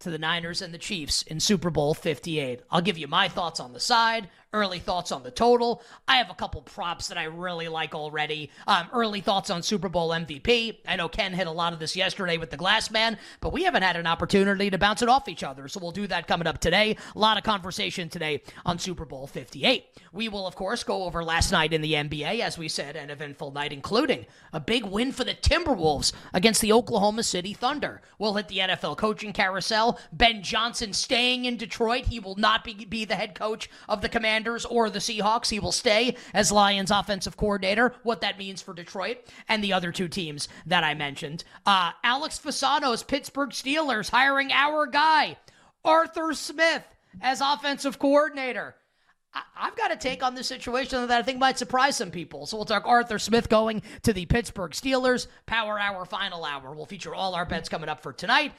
to the Niners and the Chiefs in Super Bowl 58. I'll give you my thoughts on the side, early thoughts on the total. I have a couple props that I really like already. Early thoughts on Super Bowl MVP. I know Ken hit a lot of this yesterday with the glass man, but we haven't had an opportunity to bounce it off each other, so we'll do that coming up today. A lot of conversation today on Super Bowl 58. We will, of course, go over last night in the NBA, as we said, an eventful night, including a big win for the Timberwolves against the Oklahoma City Thunder. We'll hit the NFL coaching carousel. Ben Johnson staying in Detroit. He will not be the head coach of the Commanders or the Seahawks. He will stay as Lions offensive coordinator, what that means for Detroit and the other two teams that I mentioned. Alex Fasano's Pittsburgh Steelers hiring our guy, Arthur Smith, as offensive coordinator. I've got a take on this situation that I think might surprise some people. So we'll talk Arthur Smith going to the Pittsburgh Steelers. Power Hour, Final Hour. We'll feature all our bets coming up for tonight.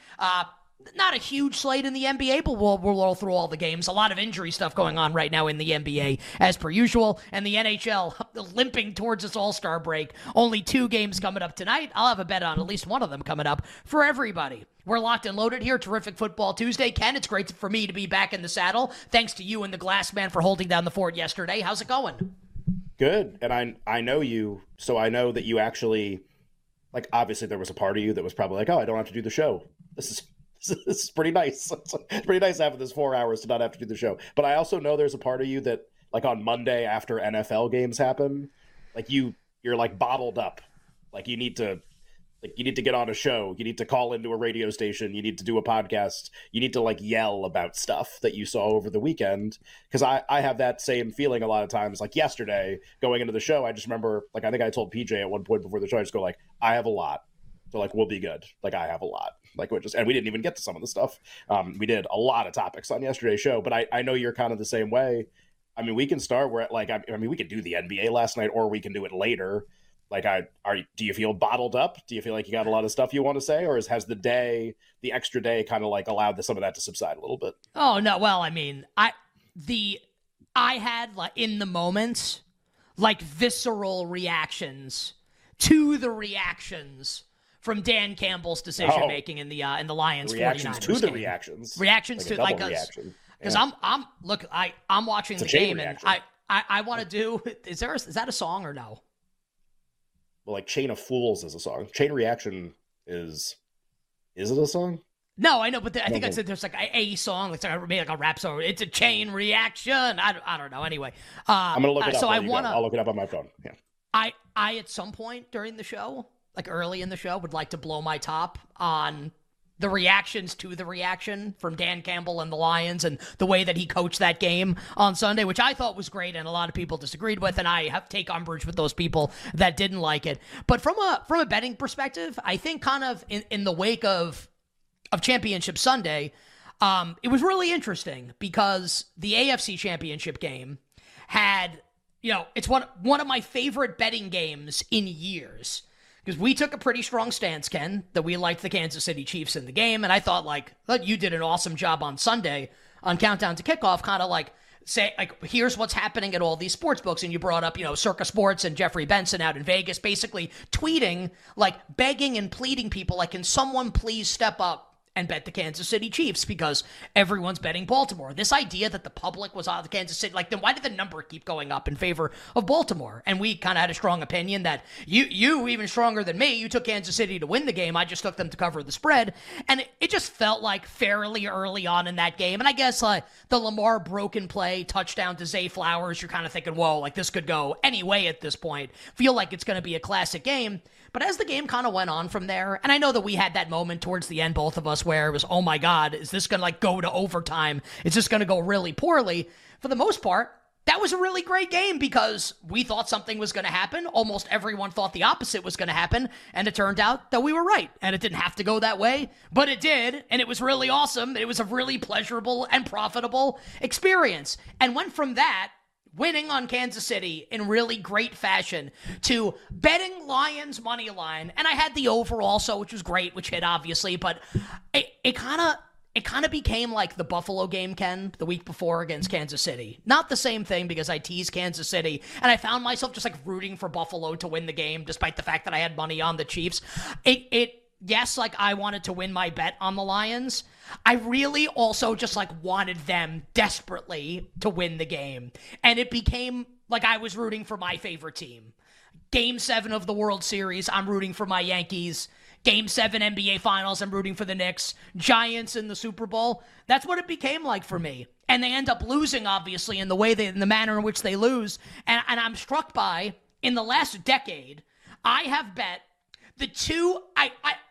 Not a huge slate in the NBA, but we'll roll through all the games. A lot of injury stuff going on right now in the NBA, as per usual. And the NHL limping towards its All-Star break. Only 2 games coming up tonight. I'll have a bet on at least one of them coming up for everybody. We're locked and loaded here. Terrific Football Tuesday. Ken, it's great for me to be back in the saddle. Thanks to you and the Glass Man for holding down the fort yesterday. How's it going? Good. And I know you, so I know that you actually, like, obviously there was a part of you that was probably like, oh, I don't have to do the show. This is pretty nice. It's pretty nice having this 4 hours to not have to do the show. But I also know there's a part of you that, like, on Monday after NFL games happen, like you're like bottled up. Like you need to get on a show. You need to call into a radio station. You need to do a podcast. You need to like yell about stuff that you saw over the weekend. Because I have that same feeling a lot of times. Like yesterday going into the show, I just remember, like, I think I told PJ at one point before the show, I just go like, I have a lot. So like, we'll be good. Like, I have a lot. Like, we just, and we didn't even get to some of the stuff. We did a lot of topics on yesterday's show, but I know you're kind of the same way. I mean, we can start where, like, I mean, we could do the NBA last night, or we can do it later. Like, do you feel bottled up? Do you feel like you got a lot of stuff you want to say, or has the extra day kind of like allowed some of that to subside a little bit? Oh no. Well, I mean, I had, like, in the moment, like, visceral reactions to the reactions from Dan Campbell's decision making in the Lions 49ers to the game. Reactions to like us because I'm watching the game reaction. And I want to do is that a song or no? Well, like Chain of Fools is a song. Chain Reaction is it a song? No, I know, but I think I said there's like a song, like a rap song. It's a Chain Reaction. I don't know. Anyway, I'm gonna look it up. So I'll look it up on my phone. Yeah. I at some point during the show, like early in the show, would like to blow my top on the reactions to the reaction from Dan Campbell and the Lions and the way that he coached that game on Sunday, which I thought was great and a lot of people disagreed with, and I have take umbrage with those people that didn't like it. But from a betting perspective, I think kind of in the wake of Championship Sunday, it was really interesting because the AFC Championship game had, you know, it's one of my favorite betting games in years. Because we took a pretty strong stance, Ken, that we liked the Kansas City Chiefs in the game. And I thought, like, you did an awesome job on Sunday on Countdown to Kickoff, kind of like, say, like, here's what's happening at all these sports books. And you brought up, you know, Circa Sports and Jeffrey Benson out in Vegas, basically tweeting, like, begging and pleading people, like, can someone please step up and bet the Kansas City Chiefs because everyone's betting Baltimore. This idea that the public was on the Kansas City, like, then why did the number keep going up in favor of Baltimore? And we kind of had a strong opinion that you even stronger than me, you took Kansas City to win the game. I just took them to cover the spread. And it just felt like fairly early on in that game. And I guess like the Lamar broken play, touchdown to Zay Flowers, you're kind of thinking, whoa, like this could go any way at this point. Feel like it's going to be a classic game. But as the game kind of went on from there, and I know that we had that moment towards the end, both of us, where it was, oh my God, is this going to like go to overtime? Is this going to go really poorly? For the most part, that was a really great game because we thought something was going to happen. Almost everyone thought the opposite was going to happen. And it turned out that we were right. And it didn't have to go that way, but it did. And it was really awesome. It was a really pleasurable and profitable experience. And went from that, winning on Kansas City in really great fashion, to betting Lions money line. And I had the over also, which was great, which hit obviously, but it kind of became like the Buffalo game, Ken, the week before against Kansas City. Not the same thing because I teased Kansas City and I found myself just like rooting for Buffalo to win the game, despite the fact that I had money on the Chiefs. Yes, like I wanted to win my bet on the Lions. I really also just like wanted them desperately to win the game. And it became like I was rooting for my favorite team. Game 7 of the World Series, I'm rooting for my Yankees. Game 7 NBA Finals, I'm rooting for the Knicks. Giants in the Super Bowl. That's what it became like for me. And they end up losing, obviously, in the manner in which they lose. And I'm struck by, in the last decade, I have bet the two...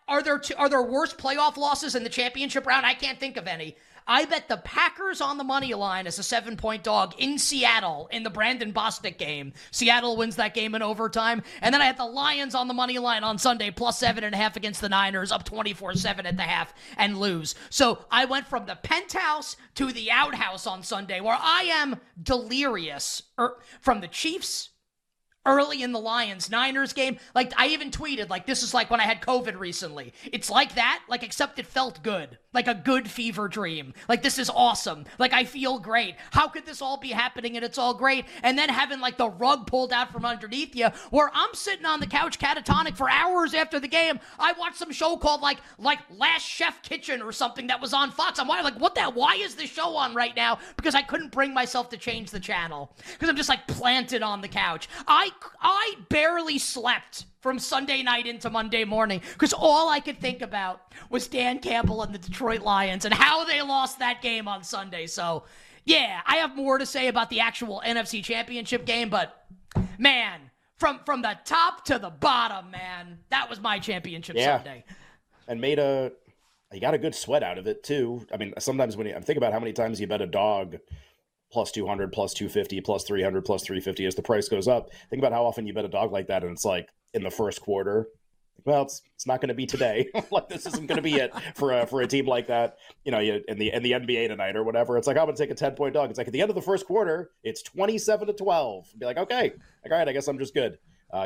Are there worse playoff losses in the championship round? I can't think of any. I bet the Packers on the money line as a 7-point dog in Seattle in the Brandon Bostick game. Seattle wins that game in overtime. And then I had the Lions on the money line on Sunday, plus 7.5 against the Niners, up 24-7 at the half, and lose. So I went from the penthouse to the outhouse on Sunday, where I am delirious from the Chiefs early in the Lions-Niners game. Like, I even tweeted, like, this is like when I had COVID recently. It's like that, like, except it felt good. Like a good fever dream. Like, this is awesome. Like, I feel great. How could this all be happening and it's all great? And then having, like, the rug pulled out from underneath you, where I'm sitting on the couch catatonic for hours after the game. I watched some show called, like Last Chef Kitchen or something that was on Fox. I'm like, why is this show on right now? Because I couldn't bring myself to change the channel. Because I'm just, like, planted on the couch. I barely slept from Sunday night into Monday morning because all I could think about was Dan Campbell and the Detroit Lions and how they lost that game on Sunday. So, yeah, I have more to say about the actual NFC Championship game, but, man, from the top to the bottom, man, that was my championship Sunday. And you got a good sweat out of it, too. I mean, sometimes when you think about how many times you bet a dog plus 200, plus 250, plus 300, plus 350 as the price goes up. Think about how often you bet a dog like that and it's like in the first quarter. Well, it's not going to be today. Like, this isn't going to be it for a team like that. You know, in the NBA tonight or whatever. It's like, I'm going to take a 10-point dog. It's like at the end of the first quarter, it's 27-12. Be like, okay, like, all right, I guess I'm just good.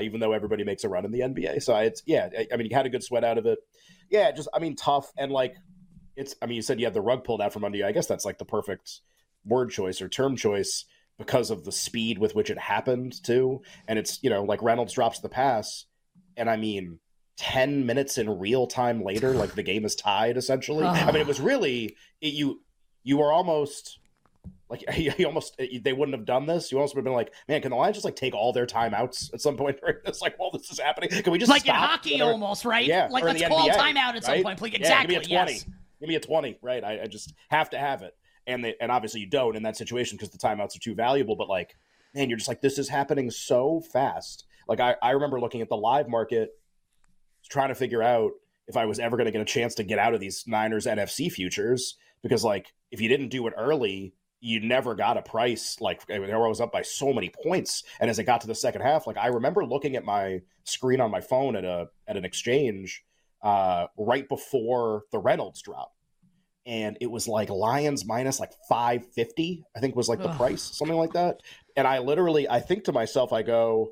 Even though everybody makes a run in the NBA. So you had a good sweat out of it. Yeah, tough. And you said you had the rug pulled out from under you. I guess that's like the perfect word choice or term choice because of the speed with which it happened too. And it's, like Reynolds drops the pass. And 10 minutes in real time later, like the game is tied essentially. It was really, you were almost like, they wouldn't have done this. You almost would have been like, man, can the Lions just like take all their timeouts at some point during this? Like, while this is happening, can we just like stop? In hockey almost, right? Yeah. Like, let's call NBA, timeout at some point. Please. Exactly. Yeah, give me a 20. Yes. Give me a 20. Right. I just have to have it. And obviously you don't in that situation because the timeouts are too valuable. But like, man, you're just like, this is happening so fast. Like I remember looking at the live market, trying to figure out if I was ever going to get a chance to get out of these Niners NFC futures, because like if you didn't do it early, you never got a price. Like, it was up by so many points. And as it got to the second half, like I remember looking at my screen on my phone at an exchange right before the Reynolds drop. And it was like Lions minus like 550, I think was like the price, something like that. And I think to myself, I go,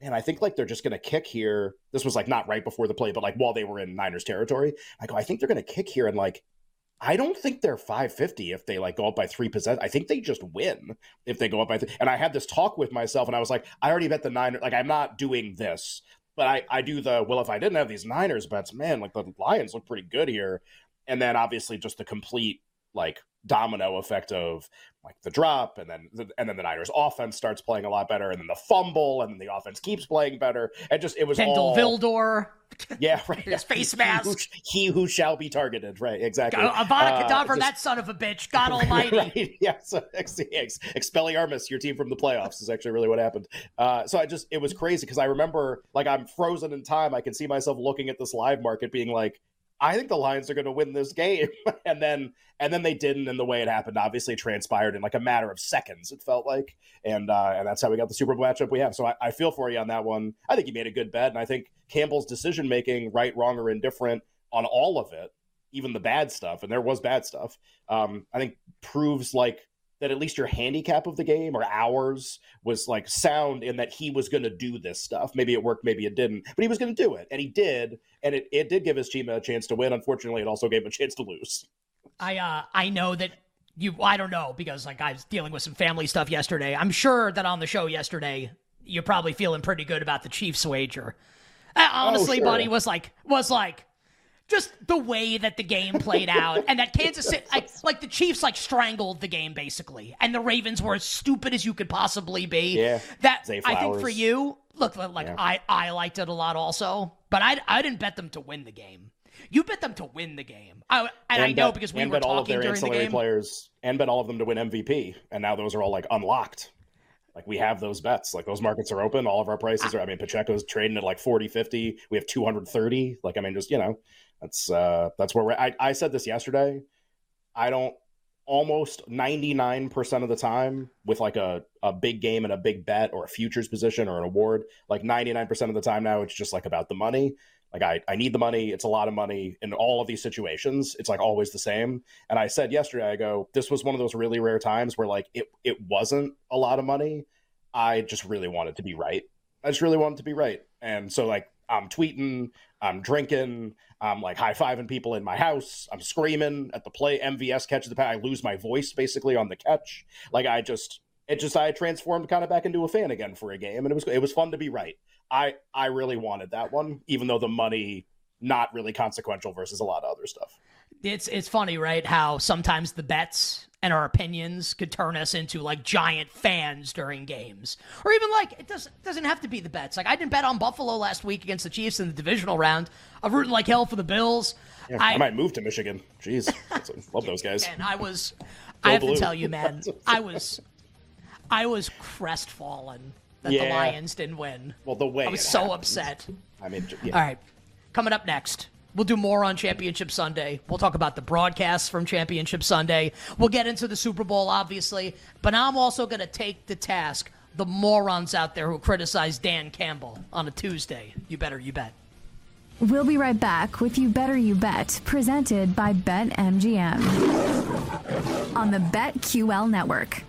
man, I think like they're just going to kick here. This was like not right before the play, but like while they were in Niners territory, I go, I think they're going to kick here. And like, I don't think they're 550 if they like go up by 3%. I think they just win if they go up by three. And I had this talk with myself and I was like, I already bet the Niners. Like, I'm not doing this, but I do if I didn't have these Niners bets, man, like the Lions look pretty good here. And then obviously just the complete like domino effect of like the drop and then the Niners offense starts playing a lot better and then the fumble and then the offense keeps playing better. And just, it was Kendall all Vildor. Yeah, right. His face mask. He who shall be targeted. Right, exactly. Avada Kedavra, that son of a bitch. God almighty. Right? Yeah, so Expelliarmus, your team from the playoffs is actually really what happened. It was crazy because I remember like I'm frozen in time. I can see myself looking at this live market being like, I think the Lions are going to win this game. and then they didn't. And the way it happened, obviously transpired in like a matter of seconds, it felt like. And that's how we got the Super Bowl matchup we have. So I feel for you on that one. I think you made a good bet. And I think Campbell's decision-making, right, wrong, or indifferent on all of it, even the bad stuff, and there was bad stuff, I think proves like that at least your handicap of the game or ours was like sound in that he was going to do this stuff. Maybe it worked, maybe it didn't, but he was going to do it. And he did. And it did give his team a chance to win. Unfortunately, it also gave him a chance to lose. I know that I don't know, because like I was dealing with some family stuff yesterday. I'm sure that on the show yesterday, you're probably feeling pretty good about the Chiefs wager. Honestly, sure. Buddy was like, just the way that the game played out and that Kansas City, the Chiefs, like, strangled the game, basically. And the Ravens were as stupid as you could possibly be. Yeah, that Zay Flowers. I think for you, I liked it a lot also. But I didn't bet them to win the game. You bet them to win the game. Because we were talking during the game. Players, and bet all of them to win MVP. And now those are all, like, unlocked. Like, we have those bets. Like, those markets are open. All of our prices are, Pacheco's trading at, like, 40, 50. We have 230. Like, that's where we're at. I said this yesterday. I don't, almost 99% of the time with like a big game and a big bet or a futures position or an award, like 99% of the time now, it's just like about the money. Like I need the money. It's a lot of money in all of these situations. It's like always the same. And I said yesterday, I go, this was one of those really rare times where like it wasn't a lot of money. I just really wanted to be right. I just really want it to be right. And so, like, I'm tweeting, I'm drinking, I'm, like, high-fiving people in my house, I'm screaming at the play, MVS catches the pass, I lose my voice, basically, on the catch. Like, I transformed kind of back into a fan again for a game, and it was fun to be right. I really wanted that one, even though the money, not really consequential versus a lot of other stuff. It's funny, right, how sometimes the bets and our opinions could turn us into, like, giant fans during games. Or even, like, it doesn't have to be the bets. Like, I didn't bet on Buffalo last week against the Chiefs in the divisional round. I'm rooting like hell for the Bills. Yeah, I might move to Michigan. Jeez. Love those guys. And I have to tell you, man, I was crestfallen that the Lions didn't win. Well, the way I was so upset. I mean, yeah. All right. Coming up next, we'll do more on Championship Sunday. We'll talk about the broadcasts from Championship Sunday. We'll get into the Super Bowl, obviously. But I'm also going to take the task, the morons out there who criticize Dan Campbell on a Tuesday. You better, you bet. We'll be right back with You Better, You Bet, presented by BetMGM on the BetQL Network.